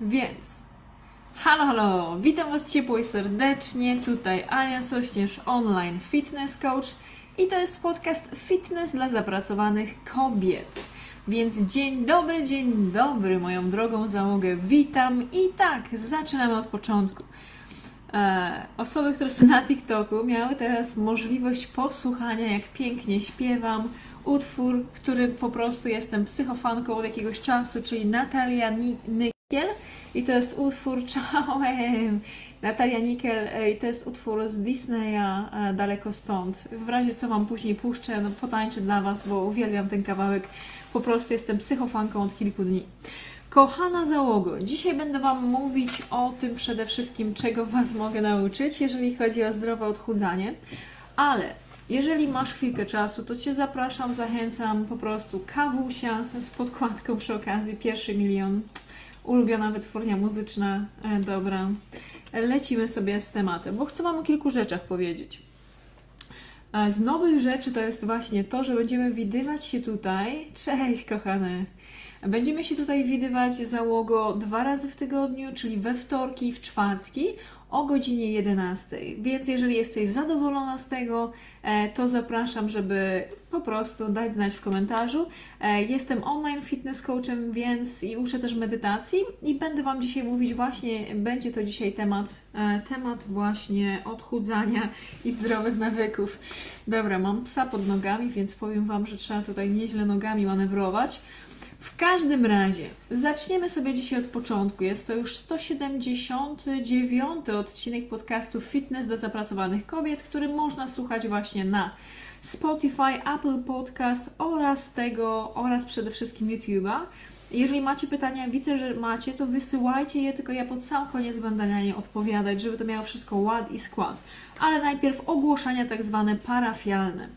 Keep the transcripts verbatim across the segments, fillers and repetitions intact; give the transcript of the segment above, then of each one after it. Więc, halo, halo, witam Was ciepło i serdecznie, tutaj Ania Sośnierz, online fitness coach i to jest podcast Fitness dla zapracowanych kobiet. Więc dzień dobry, dzień dobry, moją drogą załogę, witam i tak, zaczynamy od początku. Eee, osoby, które są na TikToku, miały teraz możliwość posłuchania, jak pięknie śpiewam utwór, który po prostu jestem psychofanką od jakiegoś czasu, czyli Natalia Nikiel. I to jest utwór Czołem, Natalia Nikiel i to jest utwór z Disneya Daleko Stąd. W razie co Wam później puszczę, no potańczę dla Was, bo uwielbiam ten kawałek. Po prostu jestem psychofanką od kilku dni. Kochana załogo, dzisiaj będę Wam mówić o tym przede wszystkim, czego Was mogę nauczyć, jeżeli chodzi o zdrowe odchudzanie, ale jeżeli masz chwilkę czasu, to Cię zapraszam, zachęcam, po prostu kawusia z podkładką przy okazji, pierwszy milion. Ulubiona wytwórnia muzyczna, dobra, lecimy sobie z tematem, bo chcę Wam o kilku rzeczach powiedzieć. Z nowych rzeczy to jest właśnie to, że będziemy widywać się tutaj, cześć kochane, będziemy się tutaj widywać załogo dwa razy w tygodniu, czyli we wtorki i w czwartki o godzinie jedenastej. Więc jeżeli jesteś zadowolona z tego, to zapraszam, żeby po prostu dać znać w komentarzu. Jestem online fitness coachem, więc i uczę też medytacji i będę Wam dzisiaj mówić właśnie, będzie to dzisiaj temat, temat właśnie odchudzania i zdrowych nawyków. Dobra, mam psa pod nogami, więc powiem Wam, że trzeba tutaj nieźle nogami manewrować. W każdym razie, zaczniemy sobie dzisiaj od początku. Jest to już sto siedemdziesiąty dziewiąty odcinek podcastu Fitness dla zapracowanych kobiet, który można słuchać właśnie na Spotify, Apple Podcast oraz tego, oraz przede wszystkim YouTube'a. Jeżeli macie pytania, widzę, że macie, to wysyłajcie je, tylko ja pod sam koniec będę na nie odpowiadać, żeby to miało wszystko ład i skład. Ale najpierw ogłoszenia tak zwane parafialne.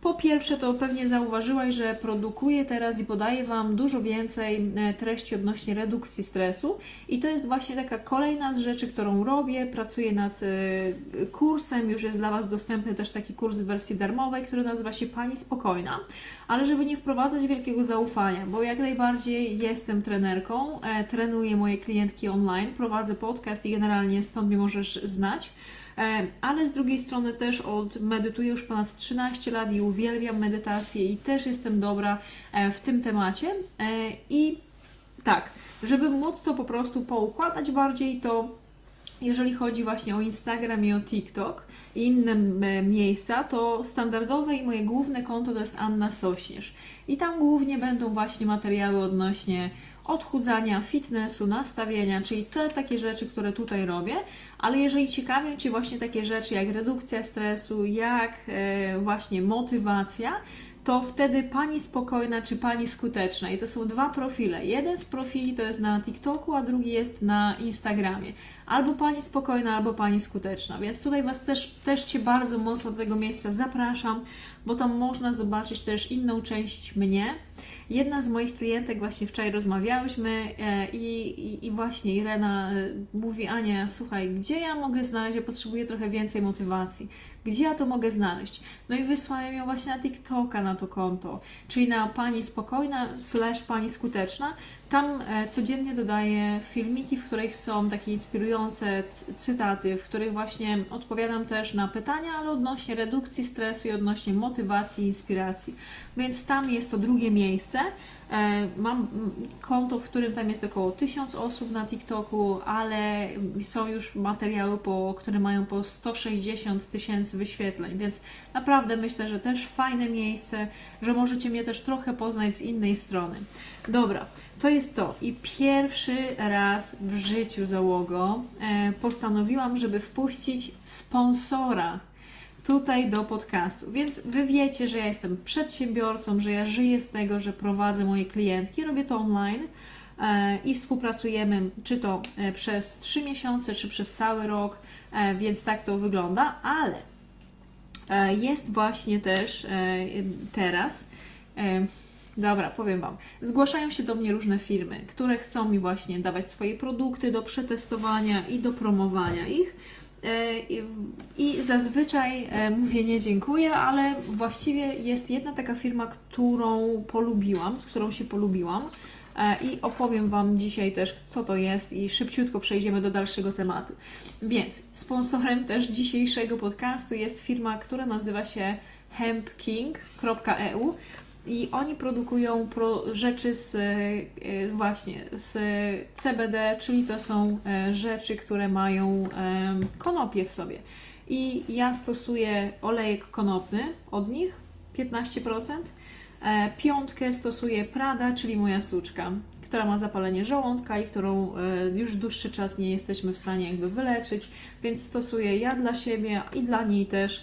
Po pierwsze, to pewnie zauważyłaś, że produkuję teraz i podaję Wam dużo więcej treści odnośnie redukcji stresu i to jest właśnie taka kolejna z rzeczy, którą robię, pracuję nad kursem, już jest dla Was dostępny też taki kurs w wersji darmowej, który nazywa się Pani Spokojna, ale żeby nie wprowadzać wielkiego zaufania, bo jak najbardziej jestem trenerką, trenuję moje klientki online, prowadzę podcast i generalnie stąd mnie możesz znać. Ale z drugiej strony też od, medytuję już ponad trzynaście lat i uwielbiam medytację i też jestem dobra w tym temacie. I tak, żeby móc to po prostu poukładać bardziej, to jeżeli chodzi właśnie o Instagram i o TikTok i inne miejsca, to standardowe i moje główne konto to jest Anna Sośnierz. I tam głównie będą właśnie materiały odnośnie odchudzania, fitnessu, nastawienia, czyli te takie rzeczy, które tutaj robię, ale jeżeli ciekawią Cię właśnie takie rzeczy jak redukcja stresu, jak właśnie motywacja, to wtedy Pani Spokojna czy Pani Skuteczna. I to są dwa profile. Jeden z profili to jest na TikToku, a drugi jest na Instagramie. Albo Pani Spokojna, albo Pani Skuteczna. Więc tutaj Was też, też Cię bardzo mocno do tego miejsca zapraszam, bo tam można zobaczyć też inną część mnie. Jedna z moich klientek, właśnie wczoraj rozmawiałyśmy i, i, i właśnie Irena mówi: Ania, słuchaj, gdzie ja mogę znaleźć, ja potrzebuję trochę więcej motywacji. Gdzie ja to mogę znaleźć? No i wysłałem ją właśnie na TikToka na to konto, czyli na Pani Spokojna slash Pani Skuteczna. Tam codziennie dodaję filmiki, w których są takie inspirujące cytaty, w których właśnie odpowiadam też na pytania, ale odnośnie redukcji stresu i odnośnie motywacji i inspiracji. Więc tam jest to drugie miejsce. Mam konto, w którym tam jest około tysiąc osób na TikToku, ale są już materiały, po, które mają po sto sześćdziesiąt tysięcy wyświetleń, więc naprawdę myślę, że też fajne miejsce, że możecie mnie też trochę poznać z innej strony. Dobra, to jest to. I pierwszy raz w życiu, załogo, postanowiłam, żeby wpuścić sponsora tutaj do podcastu. Więc Wy wiecie, że ja jestem przedsiębiorcą, że ja żyję z tego, że prowadzę moje klientki, robię to online i współpracujemy, czy to przez trzy miesiące, czy przez cały rok, więc tak to wygląda, ale jest właśnie też teraz... Dobra, powiem Wam. Zgłaszają się do mnie różne firmy, które chcą mi właśnie dawać swoje produkty do przetestowania i do promowania ich. I zazwyczaj mówię nie dziękuję, ale właściwie jest jedna taka firma, którą polubiłam, z którą się polubiłam i opowiem Wam dzisiaj też, co to jest i szybciutko przejdziemy do dalszego tematu. Więc sponsorem też dzisiejszego podcastu jest firma, która nazywa się hempking kropka e u. I oni produkują pro rzeczy z, właśnie z C B D, czyli to są rzeczy, które mają konopie w sobie. I ja stosuję olejek konopny od nich, piętnaście procent. Piątkę stosuję Prada, czyli moja suczka, która ma zapalenie żołądka i którą już dłuższy czas nie jesteśmy w stanie jakby wyleczyć, więc stosuję ja dla siebie i dla niej też.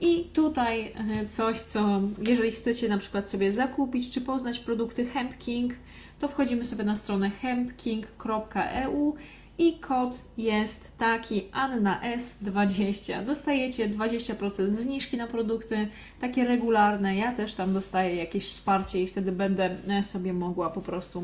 I tutaj coś, co jeżeli chcecie na przykład sobie zakupić czy poznać produkty hempking, to wchodzimy sobie na stronę hempking kropka e u i kod jest taki Anna S dwadzieścia. Dostajecie dwadzieścia procent zniżki na produkty, takie regularne. Ja też tam dostaję jakieś wsparcie i wtedy będę sobie mogła po prostu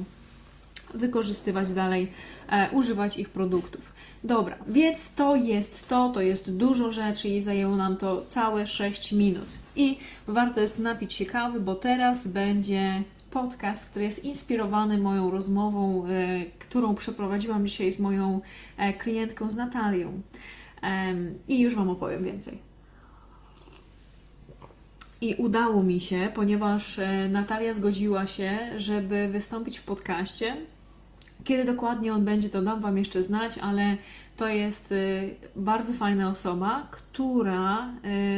wykorzystywać dalej, e, używać ich produktów. Dobra, więc to jest to, to jest dużo rzeczy i zajęło nam to całe sześć minut. I warto jest napić się kawy, bo teraz będzie podcast, który jest inspirowany moją rozmową, e, którą przeprowadziłam dzisiaj z moją e, klientką, z Natalią. E, I już Wam opowiem więcej. I udało mi się, ponieważ Natalia zgodziła się, żeby wystąpić w podcaście. Kiedy dokładnie on będzie, to dam Wam jeszcze znać, ale to jest bardzo fajna osoba, która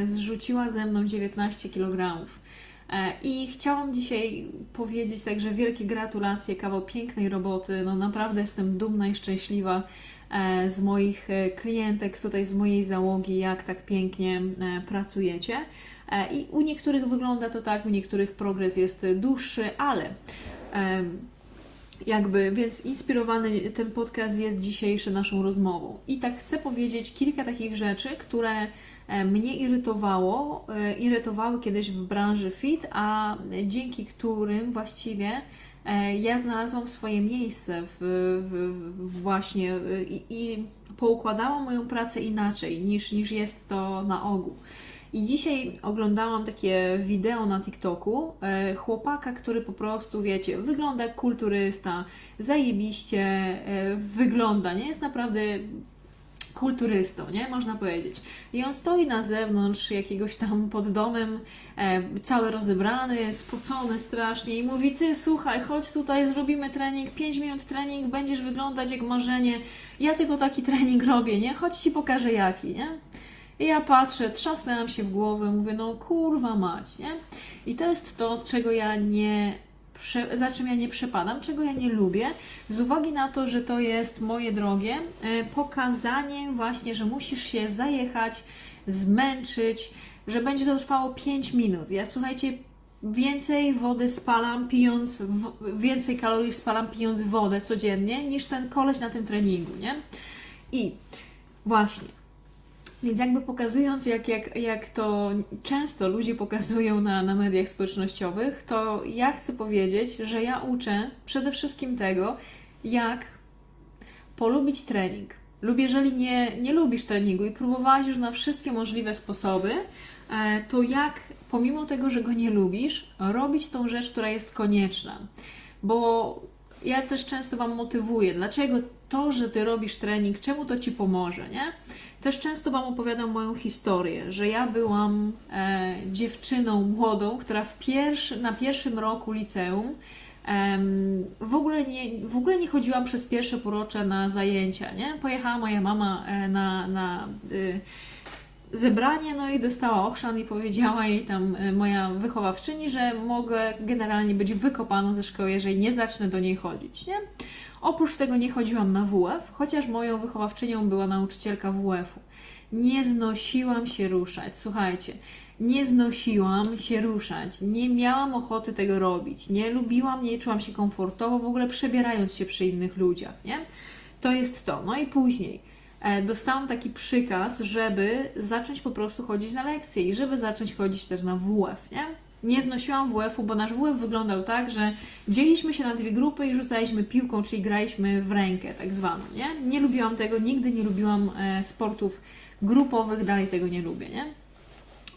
zrzuciła ze mną dziewiętnaście kilogramów. I chciałam dzisiaj powiedzieć także wielkie gratulacje, kawał pięknej roboty. No naprawdę jestem dumna i szczęśliwa z moich klientek, tutaj z mojej załogi, jak tak pięknie pracujecie. I u niektórych wygląda to tak, u niektórych progres jest dłuższy, ale jakby, więc inspirowany ten podcast jest dzisiejszy naszą rozmową. I tak chcę powiedzieć kilka takich rzeczy, które mnie irytowało, irytowały kiedyś w branży fit, a dzięki którym właściwie ja znalazłam swoje miejsce w, w, właśnie i, i poukładałam moją pracę inaczej niż, niż jest to na ogół. I dzisiaj oglądałam takie wideo na TikToku chłopaka, który po prostu, wiecie, wygląda jak kulturysta, zajebiście wygląda, nie? Jest naprawdę kulturystą, nie? Można powiedzieć. I on stoi na zewnątrz jakiegoś tam pod domem, cały rozebrany, spocony strasznie i mówi: ty, słuchaj, chodź tutaj, zrobimy trening, pięć minut trening, będziesz wyglądać jak marzenie, ja tylko taki trening robię, nie? Chodź ci pokażę jaki, nie? I ja patrzę, trzasnęłam się w głowę, mówię, no kurwa mać, nie? I to jest to, czego ja nie, za czym ja nie przepadam, czego ja nie lubię, z uwagi na to, że to jest, moje drogie, pokazanie właśnie, że musisz się zajechać, zmęczyć, że będzie to trwało pięć minut. Ja, słuchajcie, więcej wody spalam pijąc, więcej kalorii spalam pijąc wodę codziennie, niż ten koleś na tym treningu, nie? I właśnie. Więc jakby pokazując, jak, jak, jak to często ludzie pokazują na, na mediach społecznościowych, to ja chcę powiedzieć, że ja uczę przede wszystkim tego, jak polubić trening, lub jeżeli nie, nie lubisz treningu i próbowałaś już na wszystkie możliwe sposoby, to jak pomimo tego, że go nie lubisz, robić tą rzecz, która jest konieczna. Bo ja też często Wam motywuję, dlaczego to, że Ty robisz trening, czemu to Ci pomoże, nie? Też często Wam opowiadam moją historię, że ja byłam e, dziewczyną młodą, która w pierwszy, na pierwszym roku liceum e, w, ogóle nie, w ogóle nie chodziłam przez pierwsze półrocze na zajęcia, nie? Pojechała moja mama e, na... na e, zebranie, no i dostała ochrzan i powiedziała jej tam moja wychowawczyni, że mogę generalnie być wykopaną ze szkoły, jeżeli nie zacznę do niej chodzić, nie? Oprócz tego nie chodziłam na W F, chociaż moją wychowawczynią była nauczycielka W F u. Nie znosiłam się ruszać, słuchajcie, nie znosiłam się ruszać, nie miałam ochoty tego robić, nie lubiłam, nie czułam się komfortowo, w ogóle przebierając się przy innych ludziach, nie? To jest to. No i później dostałam taki przykaz, żeby zacząć po prostu chodzić na lekcje i żeby zacząć chodzić też na W F, nie? Nie znosiłam W F u, bo nasz W F wyglądał tak, że dzieliliśmy się na dwie grupy i rzucaliśmy piłką, czyli graliśmy w rękę tak zwaną, nie? Nie lubiłam tego, nigdy nie lubiłam sportów grupowych, dalej tego nie lubię, nie?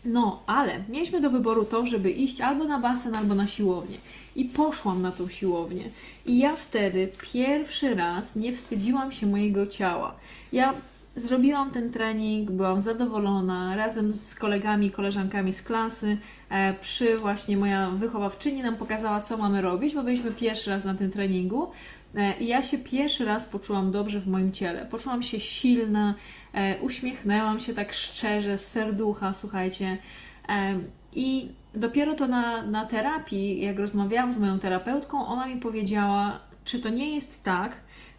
No, ale mieliśmy do wyboru to, żeby iść albo na basen, albo na siłownię. I poszłam na tą siłownię. I ja wtedy pierwszy raz nie wstydziłam się mojego ciała. Ja zrobiłam ten trening, byłam zadowolona, razem z kolegami, koleżankami z klasy. E, przy właśnie moja wychowawczyni nam pokazała, co mamy robić, bo byliśmy pierwszy raz na tym treningu. I ja się pierwszy raz poczułam dobrze w moim ciele. Poczułam się silna, e, uśmiechnęłam się tak szczerze, z serducha, słuchajcie. E, I dopiero to na, na terapii, jak rozmawiałam z moją terapeutką, ona mi powiedziała, czy to nie jest tak,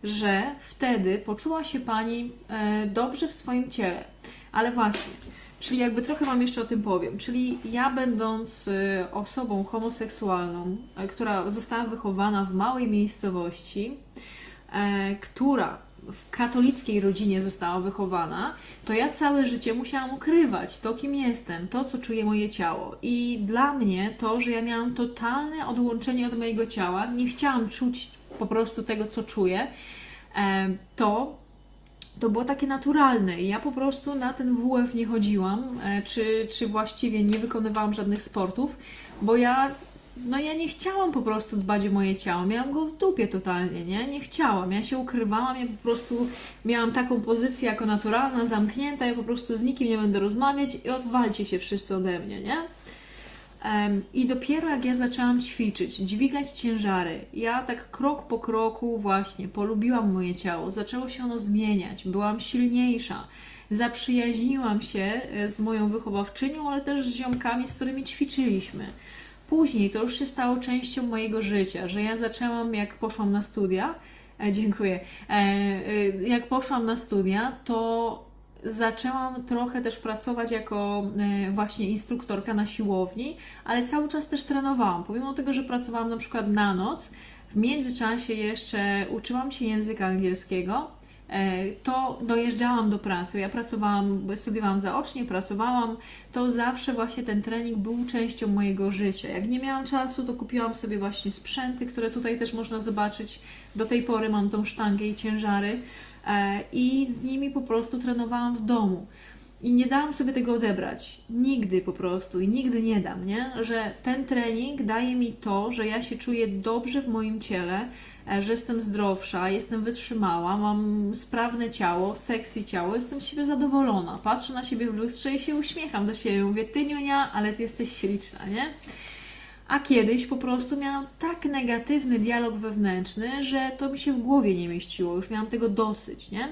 że wtedy poczuła się Pani e, dobrze w swoim ciele. Ale właśnie, czyli jakby trochę Wam jeszcze o tym powiem. Czyli ja będąc osobą homoseksualną, która została wychowana w małej miejscowości, która w katolickiej rodzinie została wychowana, to ja całe życie musiałam ukrywać to, kim jestem, to, co czuje moje ciało. I dla mnie to, że ja miałam totalne odłączenie od mojego ciała, nie chciałam czuć po prostu tego, co czuję, to... To było takie naturalne i ja po prostu na ten W F nie chodziłam, czy, czy właściwie nie wykonywałam żadnych sportów, bo ja, no ja nie chciałam po prostu dbać o moje ciało, miałam go w dupie totalnie, nie? Nie chciałam, ja się ukrywałam, ja po prostu miałam taką pozycję jako naturalna, zamknięta, ja po prostu z nikim nie będę rozmawiać i odwalcie się wszyscy ode mnie, nie? I dopiero jak ja zaczęłam ćwiczyć, dźwigać ciężary, ja tak krok po kroku właśnie polubiłam moje ciało, zaczęło się ono zmieniać, byłam silniejsza, zaprzyjaźniłam się z moją wychowawczynią, ale też z ziomkami, z którymi ćwiczyliśmy. Później to już się stało częścią mojego życia, że ja zaczęłam, jak poszłam na studia, dziękuję, jak poszłam na studia, to zaczęłam trochę też pracować jako właśnie instruktorka na siłowni, ale cały czas też trenowałam. Pomimo tego, że pracowałam na przykład na noc, w międzyczasie jeszcze uczyłam się języka angielskiego, to dojeżdżałam do pracy. Ja pracowałam, studiowałam zaocznie, pracowałam. To zawsze właśnie ten trening był częścią mojego życia. Jak nie miałam czasu, to kupiłam sobie właśnie sprzęty, które tutaj też można zobaczyć. Do tej pory mam tą sztangę i ciężary. I z nimi po prostu trenowałam w domu i nie dałam sobie tego odebrać, nigdy po prostu i nigdy nie dam, nie? Że ten trening daje mi to, że ja się czuję dobrze w moim ciele, że jestem zdrowsza, jestem wytrzymała, mam sprawne ciało, sexy ciało, jestem z siebie zadowolona, patrzę na siebie w lustrze i się uśmiecham do siebie, mówię, ty niunia, ale ty jesteś śliczna, nie? A kiedyś po prostu miałam tak negatywny dialog wewnętrzny, że to mi się w głowie nie mieściło. Już miałam tego dosyć, nie?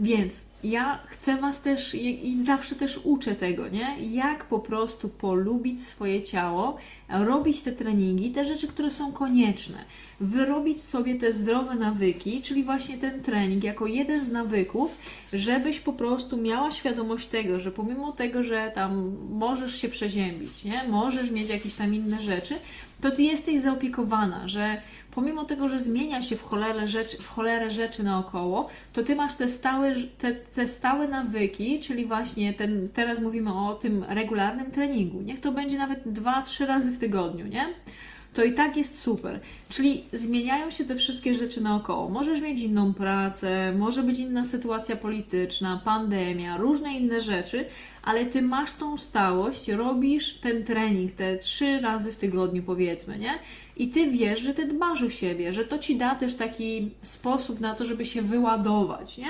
Więc ja chcę Was też i zawsze też uczę tego, nie? Jak po prostu polubić swoje ciało, robić te treningi, te rzeczy, które są konieczne. Wyrobić sobie te zdrowe nawyki, czyli właśnie ten trening jako jeden z nawyków, żebyś po prostu miała świadomość tego, że pomimo tego, że tam możesz się przeziębić, nie? Możesz mieć jakieś tam inne rzeczy, to Ty jesteś zaopiekowana, że pomimo tego, że zmienia się w cholerę rzeczy, w cholerę rzeczy naokoło, to Ty masz te stałe, te, te stałe nawyki, czyli właśnie ten, teraz mówimy o tym regularnym treningu. Niech to będzie nawet dwa, trzy razy w tygodniu, nie? to i tak jest super. Czyli zmieniają się te wszystkie rzeczy naokoło. Możesz mieć inną pracę, może być inna sytuacja polityczna, pandemia, różne inne rzeczy, ale Ty masz tą stałość, robisz ten trening te trzy razy w tygodniu powiedzmy, nie? I Ty wiesz, że Ty dbasz o siebie, że to Ci da też taki sposób na to, żeby się wyładować, nie?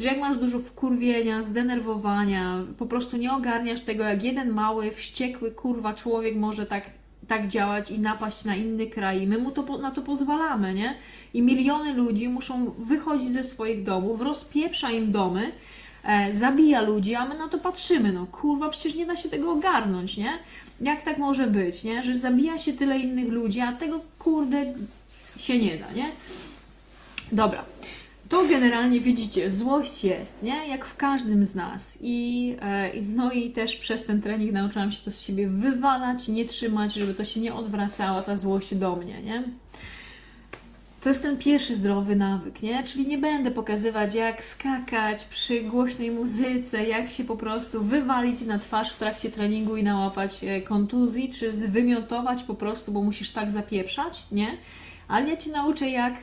Że jak masz dużo wkurwienia, zdenerwowania, po prostu nie ogarniasz tego, jak jeden mały, wściekły, kurwa człowiek może tak, tak działać i napaść na inny kraj. I my mu to, na to pozwalamy, nie? I miliony ludzi muszą wychodzić ze swoich domów, rozpieprza im domy, E, zabija ludzi, a my na to patrzymy, no kurwa, przecież nie da się tego ogarnąć, nie? Jak tak może być, nie? Że zabija się tyle innych ludzi, a tego, kurde, się nie da, nie? Dobra, to generalnie widzicie, złość jest, nie? Jak w każdym z nas i e, no i też przez ten trening nauczyłam się to z siebie wywalać, nie trzymać, żeby to się nie odwracała ta złość do mnie, nie? To jest ten pierwszy zdrowy nawyk, nie? Czyli nie będę pokazywać, jak skakać przy głośnej muzyce, jak się po prostu wywalić na twarz w trakcie treningu i nałapać kontuzji, czy zwymiotować po prostu, bo musisz tak zapieprzać, nie? Ale ja Cię nauczę, jak,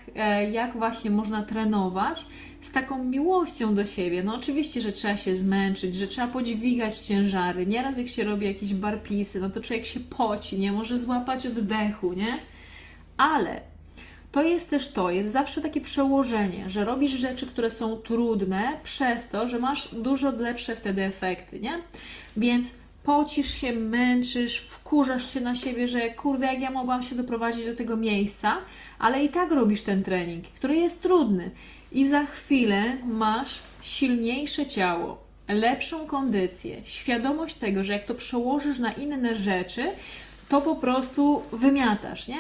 jak właśnie można trenować z taką miłością do siebie. No oczywiście, że trzeba się zmęczyć, że trzeba podźwigać ciężary. Nieraz jak się robi jakieś barpisy, no to człowiek się poci, nie? Może złapać oddechu, nie? Ale to jest też to, jest zawsze takie przełożenie, że robisz rzeczy, które są trudne przez to, że masz dużo lepsze wtedy efekty, nie? Więc pocisz się, męczysz, wkurzasz się na siebie, że kurde, jak ja mogłam się doprowadzić do tego miejsca, ale i tak robisz ten trening, który jest trudny i za chwilę masz silniejsze ciało, lepszą kondycję, świadomość tego, że jak to przełożysz na inne rzeczy, to po prostu wymiatasz, nie?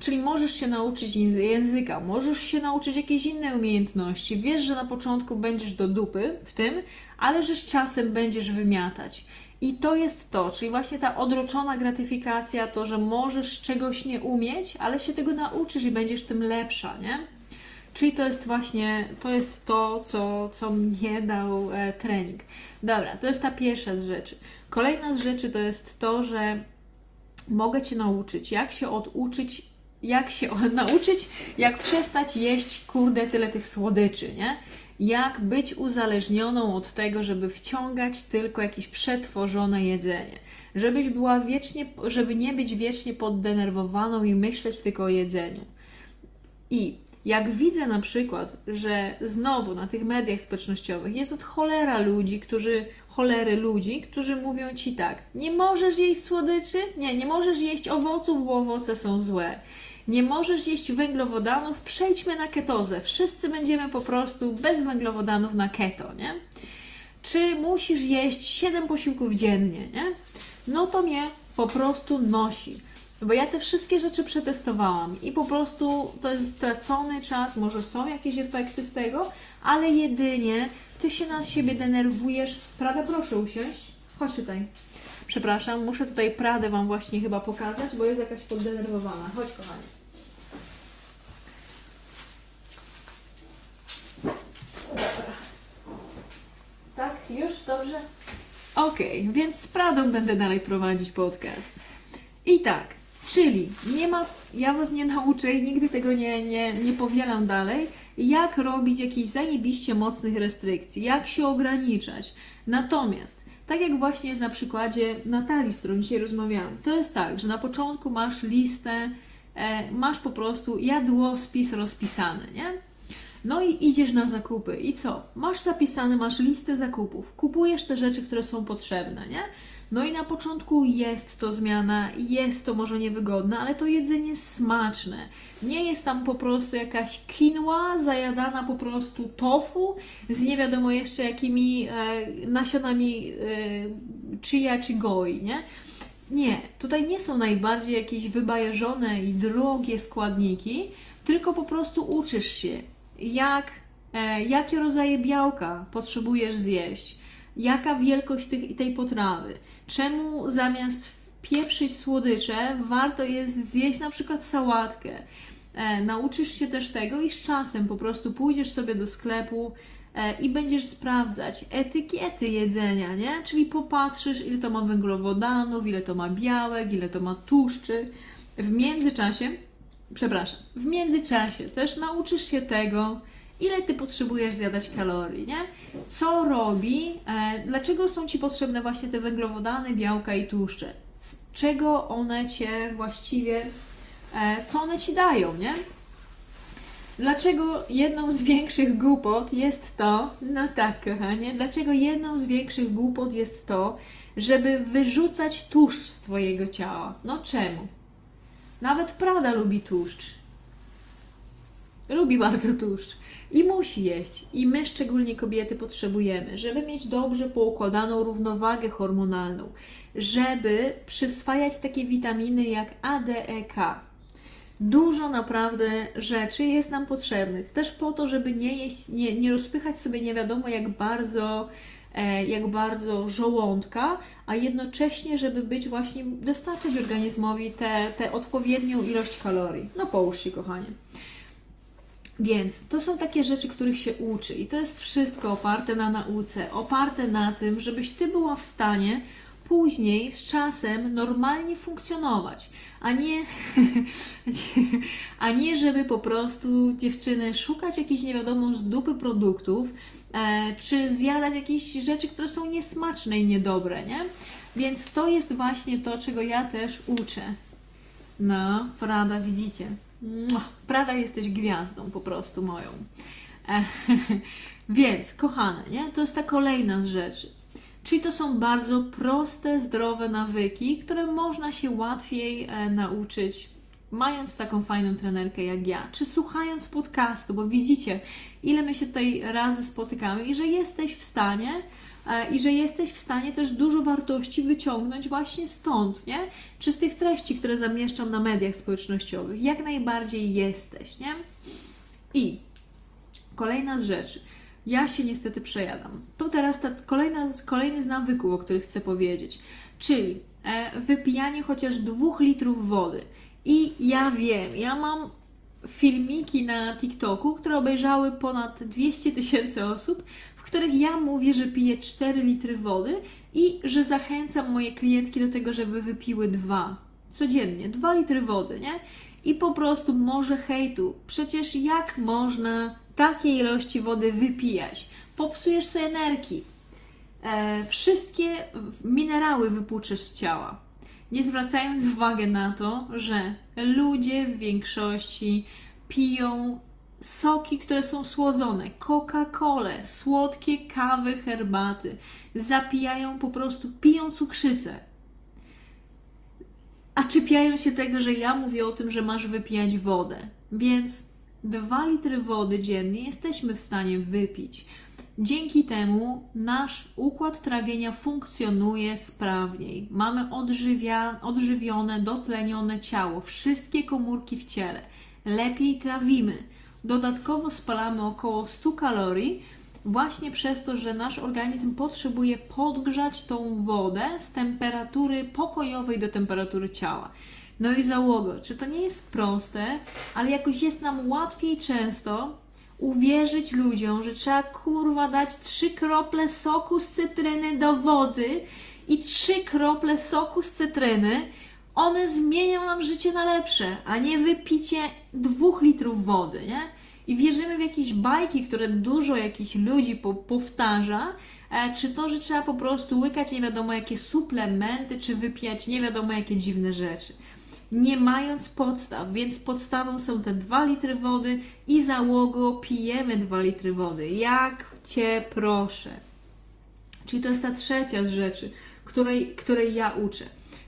Czyli możesz się nauczyć języka, możesz się nauczyć jakiejś innej umiejętności. Wiesz, że na początku będziesz do dupy w tym, ale że z czasem będziesz wymiatać. I to jest to, czyli właśnie ta odroczona gratyfikacja, to, że możesz czegoś nie umieć, ale się tego nauczysz i będziesz tym lepsza, nie? Czyli to jest właśnie, to jest to, co, co mnie dał e, trening. Dobra, to jest ta pierwsza z rzeczy. Kolejna z rzeczy to jest to, że mogę Cię nauczyć, jak się oduczyć, jak się nauczyć, jak przestać jeść, kurde, tyle tych słodyczy, nie? Jak być uzależnioną od tego, żeby wciągać tylko jakieś przetworzone jedzenie. Żebyś była wiecznie, żeby nie być wiecznie poddenerwowaną i myśleć tylko o jedzeniu. I jak widzę na przykład, że znowu na tych mediach społecznościowych jest od cholera ludzi, którzy cholery ludzi, którzy mówią Ci tak, nie możesz jeść słodyczy, nie, nie możesz jeść owoców, bo owoce są złe, nie możesz jeść węglowodanów, przejdźmy na ketozę, wszyscy będziemy po prostu bez węglowodanów na keto, nie? Czy musisz jeść siedem posiłków dziennie, nie? No to mnie po prostu nosi. Bo ja te wszystkie rzeczy przetestowałam i po prostu to jest stracony czas, może są jakieś efekty z tego, ale jedynie Ty się na siebie denerwujesz. Prada, proszę usiąść. Chodź tutaj. Przepraszam, muszę tutaj Pradę Wam właśnie chyba pokazać, bo jest jakaś poddenerwowana. Chodź, kochanie. Tak? Już? Dobrze? Okej, okay, więc z Pradą będę dalej prowadzić podcast. I tak. Czyli nie ma, ja Was nie nauczę i nigdy tego nie, nie, nie powielam dalej, jak robić jakichś zajebiście mocnych restrykcji, jak się ograniczać. Natomiast, tak jak właśnie jest na przykładzie Natalii, z którą dzisiaj rozmawiałam, to jest tak, że na początku masz listę, e, masz po prostu jadłospis rozpisany, nie? No i idziesz na zakupy i co? Masz zapisane, masz listę zakupów, kupujesz te rzeczy, które są potrzebne, nie? No i na początku jest to zmiana, jest to może niewygodne, ale to jedzenie jest smaczne. Nie jest tam po prostu jakaś quinoa zajadana po prostu tofu z nie wiadomo jeszcze jakimi e, nasionami e, chia czy goi, nie? Nie, tutaj nie są najbardziej jakieś wybajeżone i drogie składniki, tylko po prostu uczysz się, jak, e, jakie rodzaje białka potrzebujesz zjeść. Jaka wielkość tych, tej potrawy? Czemu zamiast wpieprzyć słodycze, warto jest zjeść na przykład sałatkę? E, nauczysz się też tego i z czasem po prostu pójdziesz sobie do sklepu e, i będziesz sprawdzać etykiety jedzenia, nie? Czyli popatrzysz, ile to ma węglowodanów, ile to ma białek, ile to ma tłuszczy. W międzyczasie, przepraszam, w międzyczasie też nauczysz się tego, ile Ty potrzebujesz zjadać kalorii, nie? Co robi, e, dlaczego są Ci potrzebne właśnie te węglowodany, białka i tłuszcze? Z czego one Cię właściwie, e, co one Ci dają, nie? Dlaczego jedną z większych głupot jest to, no tak, kochanie, dlaczego jedną z większych głupot jest to, żeby wyrzucać tłuszcz z Twojego ciała? No czemu? Nawet Prada lubi tłuszcz. Lubi bardzo tłuszcz i musi jeść. I my, szczególnie kobiety, potrzebujemy, żeby mieć dobrze poukładaną równowagę hormonalną, żeby przyswajać takie witaminy jak A, D, E, K. Dużo naprawdę rzeczy jest nam potrzebnych, też po to, żeby nie jeść, nie, nie rozpychać sobie nie wiadomo jak bardzo, jak bardzo żołądka, a jednocześnie, żeby być właśnie, dostarczyć organizmowi tę odpowiednią ilość kalorii. No połóż się, kochanie. Więc to są takie rzeczy, których się uczy i to jest wszystko oparte na nauce, oparte na tym, żebyś Ty była w stanie później z czasem normalnie funkcjonować, a nie, a nie żeby po prostu dziewczyny szukać jakichś nie wiadomo z dupy produktów, e, czy zjadać jakieś rzeczy, które są niesmaczne i niedobre, nie? Więc to jest właśnie to, czego ja też uczę. No, Prada, widzicie? Prada, jesteś gwiazdą po prostu moją. E, więc, kochane, nie? To jest ta kolejna z rzeczy. Czyli to są bardzo proste, zdrowe nawyki, które można się łatwiej e, nauczyć, mając taką fajną trenerkę jak ja, czy słuchając podcastu, bo widzicie, ile my się tutaj razy spotykamy i że jesteś w stanie e, i że jesteś w stanie też dużo wartości wyciągnąć właśnie stąd, nie? Czy z tych treści, które zamieszczam na mediach społecznościowych. Jak najbardziej jesteś, nie? I kolejna z rzeczy. Ja się niestety przejadam. To teraz ta kolejna, kolejny z nawyków, o których chcę powiedzieć, czyli e, wypijanie chociaż dwóch litrów wody. I ja wiem, ja mam filmiki na TikToku, które obejrzały ponad dwieście tysięcy osób, w których ja mówię, że piję cztery litry wody i że zachęcam moje klientki do tego, żeby wypiły dwa codziennie, dwa litry wody, nie? I po prostu morze hejtu. Przecież jak można takiej ilości wody wypijać? Popsujesz sobie energię. E, wszystkie minerały wypłuczesz z ciała. Nie zwracając uwagi na to, że ludzie w większości piją soki, które są słodzone, Coca-Colę, słodkie kawy, herbaty. Zapijają po prostu, piją cukrzycę. A czepiają się tego, że ja mówię o tym, że masz wypijać wodę. Więc dwa litry wody dziennie jesteśmy w stanie wypić. Dzięki temu nasz układ trawienia funkcjonuje sprawniej. Mamy odżywia, odżywione, dotlenione ciało, wszystkie komórki w ciele. Lepiej trawimy. Dodatkowo spalamy około sto kalorii, właśnie przez to, że nasz organizm potrzebuje podgrzać tą wodę z temperatury pokojowej do temperatury ciała. No i załogo, czy to nie jest proste, ale jakoś jest nam łatwiej często uwierzyć ludziom, że trzeba kurwa dać trzy krople soku z cytryny do wody i trzy krople soku z cytryny, one zmienią nam życie na lepsze, a nie wypicie dwóch litrów wody, nie? I wierzymy w jakieś bajki, które dużo jakichś ludzi po, powtarza, e, czy to, że trzeba po prostu łykać nie wiadomo jakie suplementy, czy wypijać nie wiadomo jakie dziwne rzeczy. Nie mając podstaw, więc podstawą są te dwa litry wody i załogo pijemy dwa litry wody. Jak Cię proszę. Czyli to jest ta trzecia z rzeczy, której, której ja uczę.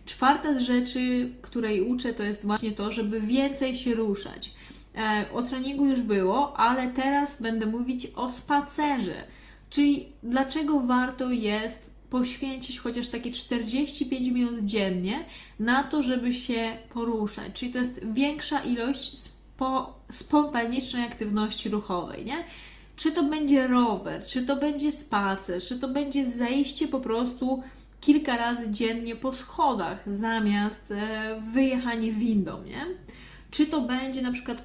Czwarta z rzeczy, której uczę, to jest właśnie to, żeby więcej się ruszać. O treningu już było, ale teraz będę mówić o spacerze, czyli dlaczego warto jest poświęcić chociaż takie czterdzieści pięć minut dziennie na to, żeby się poruszać, czyli to jest większa ilość spo, spontanicznej aktywności ruchowej, nie? Czy to będzie rower, czy to będzie spacer, czy to będzie zejście po prostu kilka razy dziennie po schodach zamiast wyjechanie windą, nie? Czy to będzie na przykład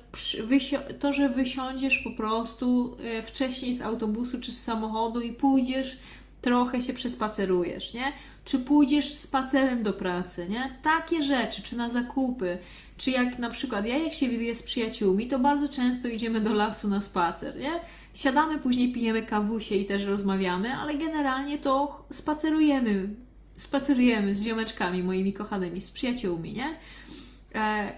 to, że wysiądziesz po prostu wcześniej z autobusu czy z samochodu i pójdziesz, trochę się przespacerujesz, nie? czy pójdziesz spacerem do pracy, nie? Takie rzeczy, czy na zakupy, czy jak na przykład ja jak się widuję z przyjaciółmi, to bardzo często idziemy do lasu na spacer, nie? Siadamy, później pijemy kawusie i też rozmawiamy, ale generalnie to spacerujemy, spacerujemy z ziomeczkami moimi kochanymi, z przyjaciółmi, nie?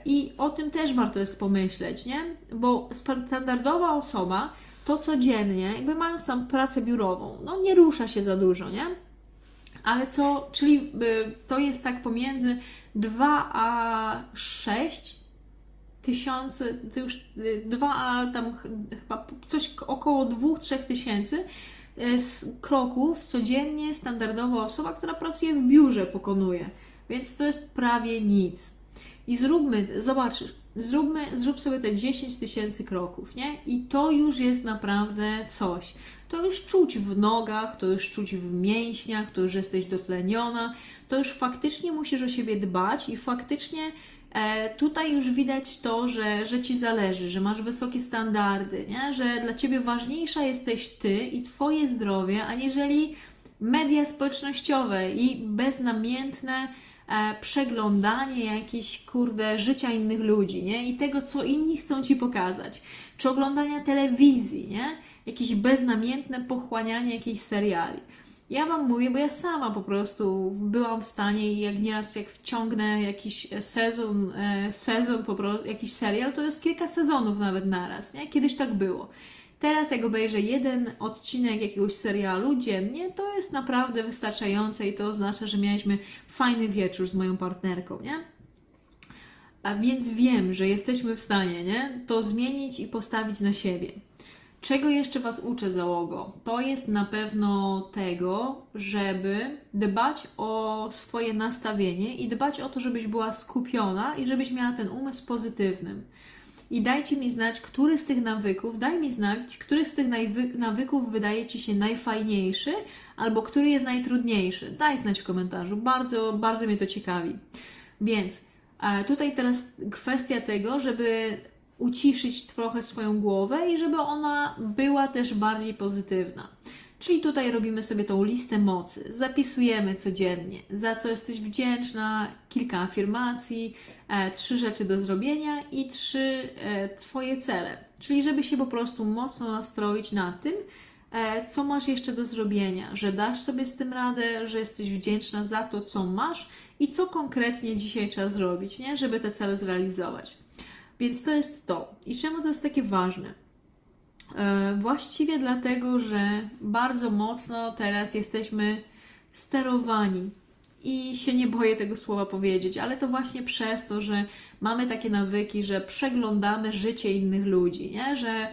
I o tym też warto jest pomyśleć, nie? Bo standardowa osoba to codziennie, jakby mając tam pracę biurową, no nie rusza się za dużo, nie? Ale co, czyli to jest tak pomiędzy dwa a sześć tysięcy, to już dwa a tam chyba coś około dwa do trzech tysięcy kroków codziennie standardowa osoba, która pracuje w biurze, pokonuje. Więc to jest prawie nic. I zróbmy, zobaczysz, zróbmy, zrób sobie te dziesięć tysięcy kroków, nie? I to już jest naprawdę coś. To już czuć w nogach, to już czuć w mięśniach, to już jesteś dotleniona, to już faktycznie musisz o siebie dbać i faktycznie e, tutaj już widać to, że, że Ci zależy, że masz wysokie standardy, nie? Że dla Ciebie ważniejsza jesteś Ty i Twoje zdrowie, aniżeli media społecznościowe i beznamiętne przeglądanie jakichś, kurde, życia innych ludzi, nie? I tego, co inni chcą Ci pokazać. Czy oglądania telewizji, nie? Jakieś beznamiętne pochłanianie jakichś seriali. Ja Wam mówię, bo ja sama po prostu byłam w stanie i jak nieraz, jak wciągnę jakiś sezon, sezon po prostu, jakiś serial, to jest kilka sezonów nawet naraz, nie? Kiedyś tak było. Teraz jak obejrzę jeden odcinek jakiegoś serialu dziennie, to jest naprawdę wystarczające i to oznacza, że mieliśmy fajny wieczór z moją partnerką, nie? A więc wiem, że jesteśmy w stanie, nie? To zmienić i postawić na siebie. Czego jeszcze Was uczę, załogo? To jest na pewno tego, żeby dbać o swoje nastawienie i dbać o to, żebyś była skupiona i żebyś miała ten umysł pozytywny. I dajcie mi znać, który z tych nawyków, daj mi znać, który z tych nawyków wydaje Ci się najfajniejszy albo który jest najtrudniejszy. Daj znać w komentarzu, bardzo, bardzo mnie to ciekawi. Więc tutaj teraz kwestia tego, żeby uciszyć trochę swoją głowę i żeby ona była też bardziej pozytywna. Czyli tutaj robimy sobie tą listę mocy, zapisujemy codziennie, za co jesteś wdzięczna, kilka afirmacji, e, trzy rzeczy do zrobienia i trzy e, Twoje cele. Czyli żeby się po prostu mocno nastroić na tym, e, co masz jeszcze do zrobienia, że dasz sobie z tym radę, że jesteś wdzięczna za to, co masz i co konkretnie dzisiaj trzeba zrobić, nie? Żeby te cele zrealizować. Więc to jest to. I czemu to jest takie ważne? Właściwie dlatego, że bardzo mocno teraz jesteśmy sterowani i się nie boję tego słowa powiedzieć, ale to właśnie przez to, że mamy takie nawyki, że przeglądamy życie innych ludzi, nie? Że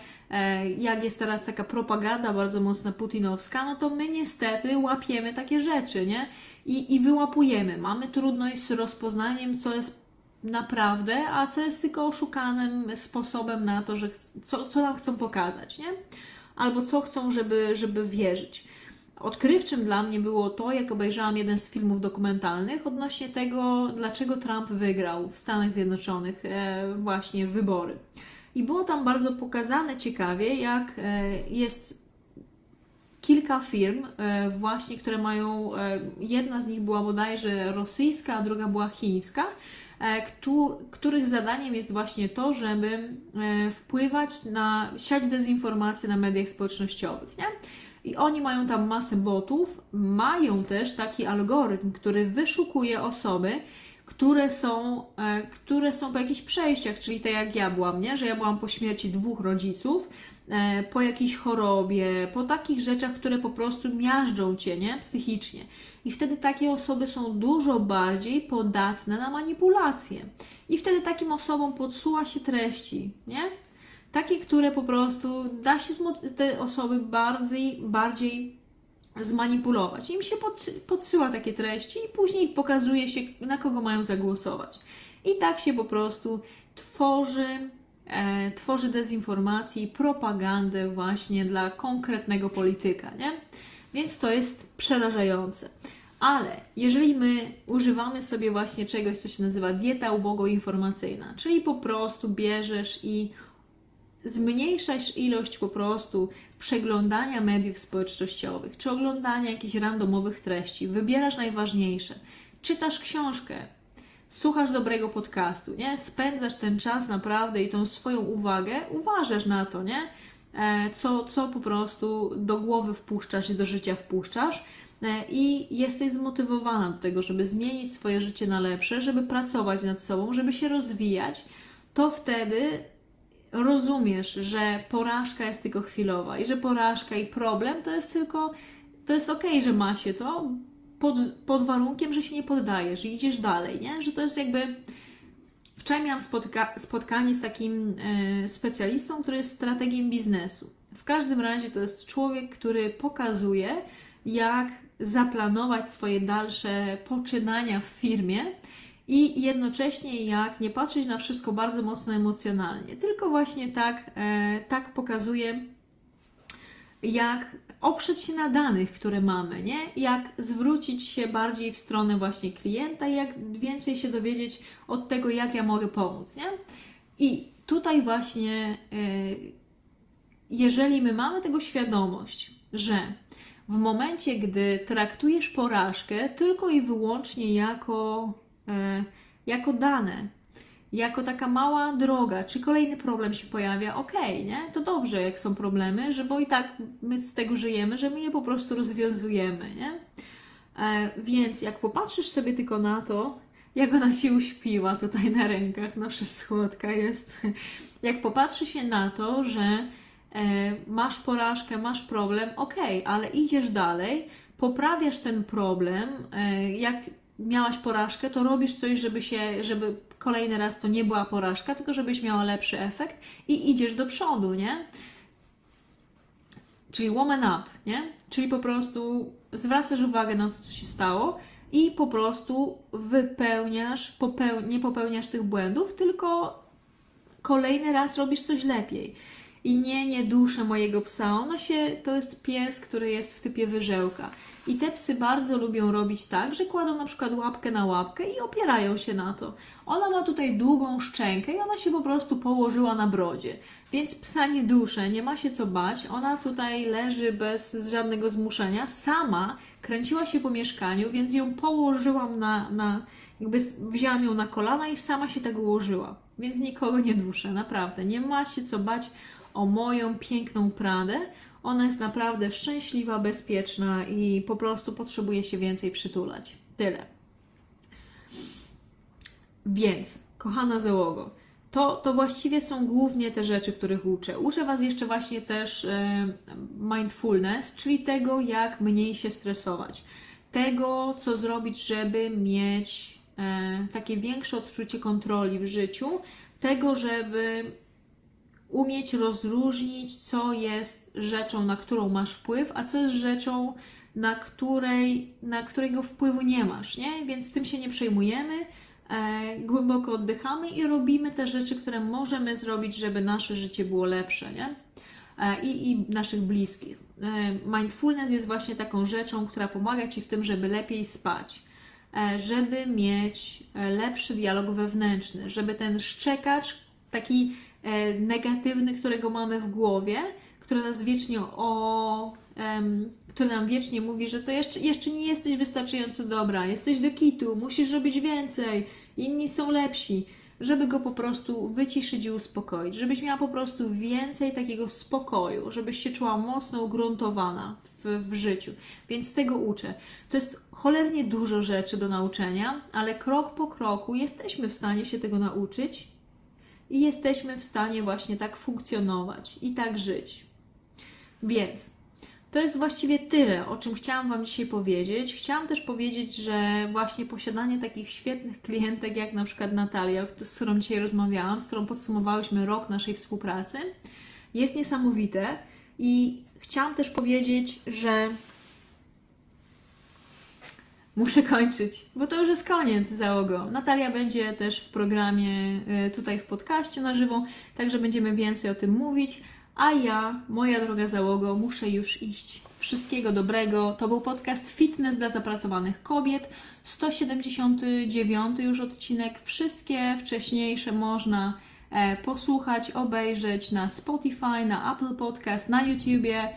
jak jest teraz taka propaganda bardzo mocna putinowska, no to my niestety łapiemy takie rzeczy, nie? I, i wyłapujemy, mamy trudność z rozpoznaniem, co jest naprawdę, a co jest tylko oszukanym sposobem na to, że co, co nam chcą pokazać, nie? Albo co chcą, żeby, żeby wierzyć. Odkrywczym dla mnie było to, jak obejrzałam jeden z filmów dokumentalnych odnośnie tego, dlaczego Trump wygrał w Stanach Zjednoczonych właśnie wybory. I było tam bardzo pokazane ciekawie, jak jest kilka firm właśnie, które mają, jedna z nich była bodajże rosyjska, a druga była chińska, których zadaniem jest właśnie to, żeby wpływać na, siać dezinformację na mediach społecznościowych, nie? I oni mają tam masę botów, mają też taki algorytm, który wyszukuje osoby, które są, które są po jakichś przejściach, czyli tak jak ja byłam, nie? Że ja byłam po śmierci dwóch rodziców, po jakiejś chorobie, po takich rzeczach, które po prostu miażdżą Cię, nie? Psychicznie. I wtedy takie osoby są dużo bardziej podatne na manipulacje. I wtedy takim osobom podsuwa się treści, nie? Takie, które po prostu da się te osoby bardziej, bardziej zmanipulować. Im się pod, podsyła takie treści i później pokazuje się, na kogo mają zagłosować. I tak się po prostu tworzy, e, tworzy dezinformację i propagandę właśnie dla konkretnego polityka, nie? Więc to jest przerażające. Ale jeżeli my używamy sobie właśnie czegoś, co się nazywa dieta ubogoinformacyjna, czyli po prostu bierzesz i zmniejszasz ilość po prostu przeglądania mediów społecznościowych, czy oglądania jakichś randomowych treści, wybierasz najważniejsze, czytasz książkę, słuchasz dobrego podcastu, nie? Spędzasz ten czas naprawdę i tą swoją uwagę, uważasz na to, nie? Co, co po prostu do głowy wpuszczasz i do życia wpuszczasz i jesteś zmotywowana do tego, żeby zmienić swoje życie na lepsze, żeby pracować nad sobą, żeby się rozwijać, to wtedy rozumiesz, że porażka jest tylko chwilowa i że porażka i problem to jest tylko, to jest okej, okay, że ma się to pod, pod warunkiem, że się nie poddajesz i idziesz dalej, nie? Że to jest jakby... Wczoraj miałam spotka spotkanie z takim e, specjalistą, który jest strategiem biznesu. W każdym razie to jest człowiek, który pokazuje, jak zaplanować swoje dalsze poczynania w firmie i jednocześnie jak nie patrzeć na wszystko bardzo mocno emocjonalnie. Tylko właśnie tak, e, tak pokazuje, jak oprzeć się na danych, które mamy, nie? Jak zwrócić się bardziej w stronę właśnie klienta i jak więcej się dowiedzieć od tego, jak ja mogę pomóc, nie? I tutaj właśnie, jeżeli my mamy tego świadomość, że w momencie, gdy traktujesz porażkę tylko i wyłącznie jako, jako dane, jako taka mała droga, czy kolejny problem się pojawia, okej, nie? To dobrze, jak są problemy, że bo i tak my z tego żyjemy, że my je po prostu rozwiązujemy, nie? E, więc jak popatrzysz sobie tylko na to, jak ona się uśpiła tutaj na rękach, nasza słodka jest, jak popatrzy się na to, że e, masz porażkę, masz problem, okej, ale idziesz dalej, poprawiasz ten problem, e, jak miałaś porażkę, to robisz coś, żeby się, żeby kolejny raz to nie była porażka, tylko żebyś miała lepszy efekt i idziesz do przodu, nie? Czyli woman up, nie? Czyli po prostu zwracasz uwagę na to, co się stało i po prostu wypełniasz, popeł- nie popełniasz tych błędów, tylko kolejny raz robisz coś lepiej. I nie, nie duszę mojego psa, ono się, to jest pies, który jest w typie wyżełka. I te psy bardzo lubią robić tak, że kładą na przykład łapkę na łapkę i opierają się na to. Ona ma tutaj długą szczękę i ona się po prostu położyła na brodzie. Więc psa nie duszę, nie ma się co bać, ona tutaj leży bez żadnego zmuszenia, sama kręciła się po mieszkaniu, więc ją położyłam na, na jakby wzięłam ją na kolana i sama się tak ułożyła. Więc nikogo nie duszę, naprawdę, nie ma się co bać o moją piękną Pradę. Ona jest naprawdę szczęśliwa, bezpieczna i po prostu potrzebuje się więcej przytulać. Tyle. Więc, kochana załogo, to, to właściwie są głównie te rzeczy, których uczę. Uczę Was jeszcze właśnie też e, mindfulness, czyli tego, jak mniej się stresować. Tego, co zrobić, żeby mieć e, takie większe odczucie kontroli w życiu. Tego, żeby umieć rozróżnić, co jest rzeczą, na którą masz wpływ, a co jest rzeczą, na której, na którego wpływu nie masz, nie? Więc tym się nie przejmujemy, e, głęboko oddychamy i robimy te rzeczy, które możemy zrobić, żeby nasze życie było lepsze, nie? E, i, i naszych bliskich. E, mindfulness jest właśnie taką rzeczą, która pomaga Ci w tym, żeby lepiej spać, e, żeby mieć lepszy dialog wewnętrzny, żeby ten szczekacz, taki negatywny, którego mamy w głowie, który nas wiecznie o, um, który nam wiecznie mówi, że to jeszcze, jeszcze nie jesteś wystarczająco dobra, jesteś do kitu, musisz robić więcej, inni są lepsi, żeby go po prostu wyciszyć i uspokoić, żebyś miała po prostu więcej takiego spokoju, żebyś się czuła mocno ugruntowana w, w życiu, więc tego uczę. To jest cholernie dużo rzeczy do nauczenia, ale krok po kroku jesteśmy w stanie się tego nauczyć i jesteśmy w stanie właśnie tak funkcjonować i tak żyć. Więc to jest właściwie tyle, o czym chciałam Wam dzisiaj powiedzieć. Chciałam też powiedzieć, że właśnie posiadanie takich świetnych klientek, jak na przykład Natalia, z którą dzisiaj rozmawiałam, z którą podsumowałyśmy rok naszej współpracy, jest niesamowite. I chciałam też powiedzieć, że muszę kończyć, bo to już jest koniec, załogo. Natalia będzie też w programie, tutaj w podcaście na żywo, także będziemy więcej o tym mówić. A ja, moja droga załogo, muszę już iść. Wszystkiego dobrego. To był podcast Fitness dla zapracowanych kobiet. sto siedemdziesiąty dziewiąty już odcinek. Wszystkie wcześniejsze można posłuchać, obejrzeć na Spotify, na Apple Podcast, na YouTubie.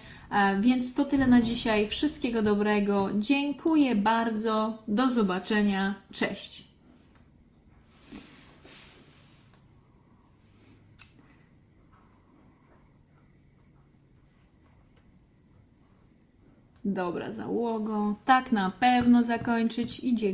Więc to tyle na dzisiaj. Wszystkiego dobrego. Dziękuję bardzo. Do zobaczenia. Cześć. Dobra załogo, tak na pewno zakończyć i dziękuję.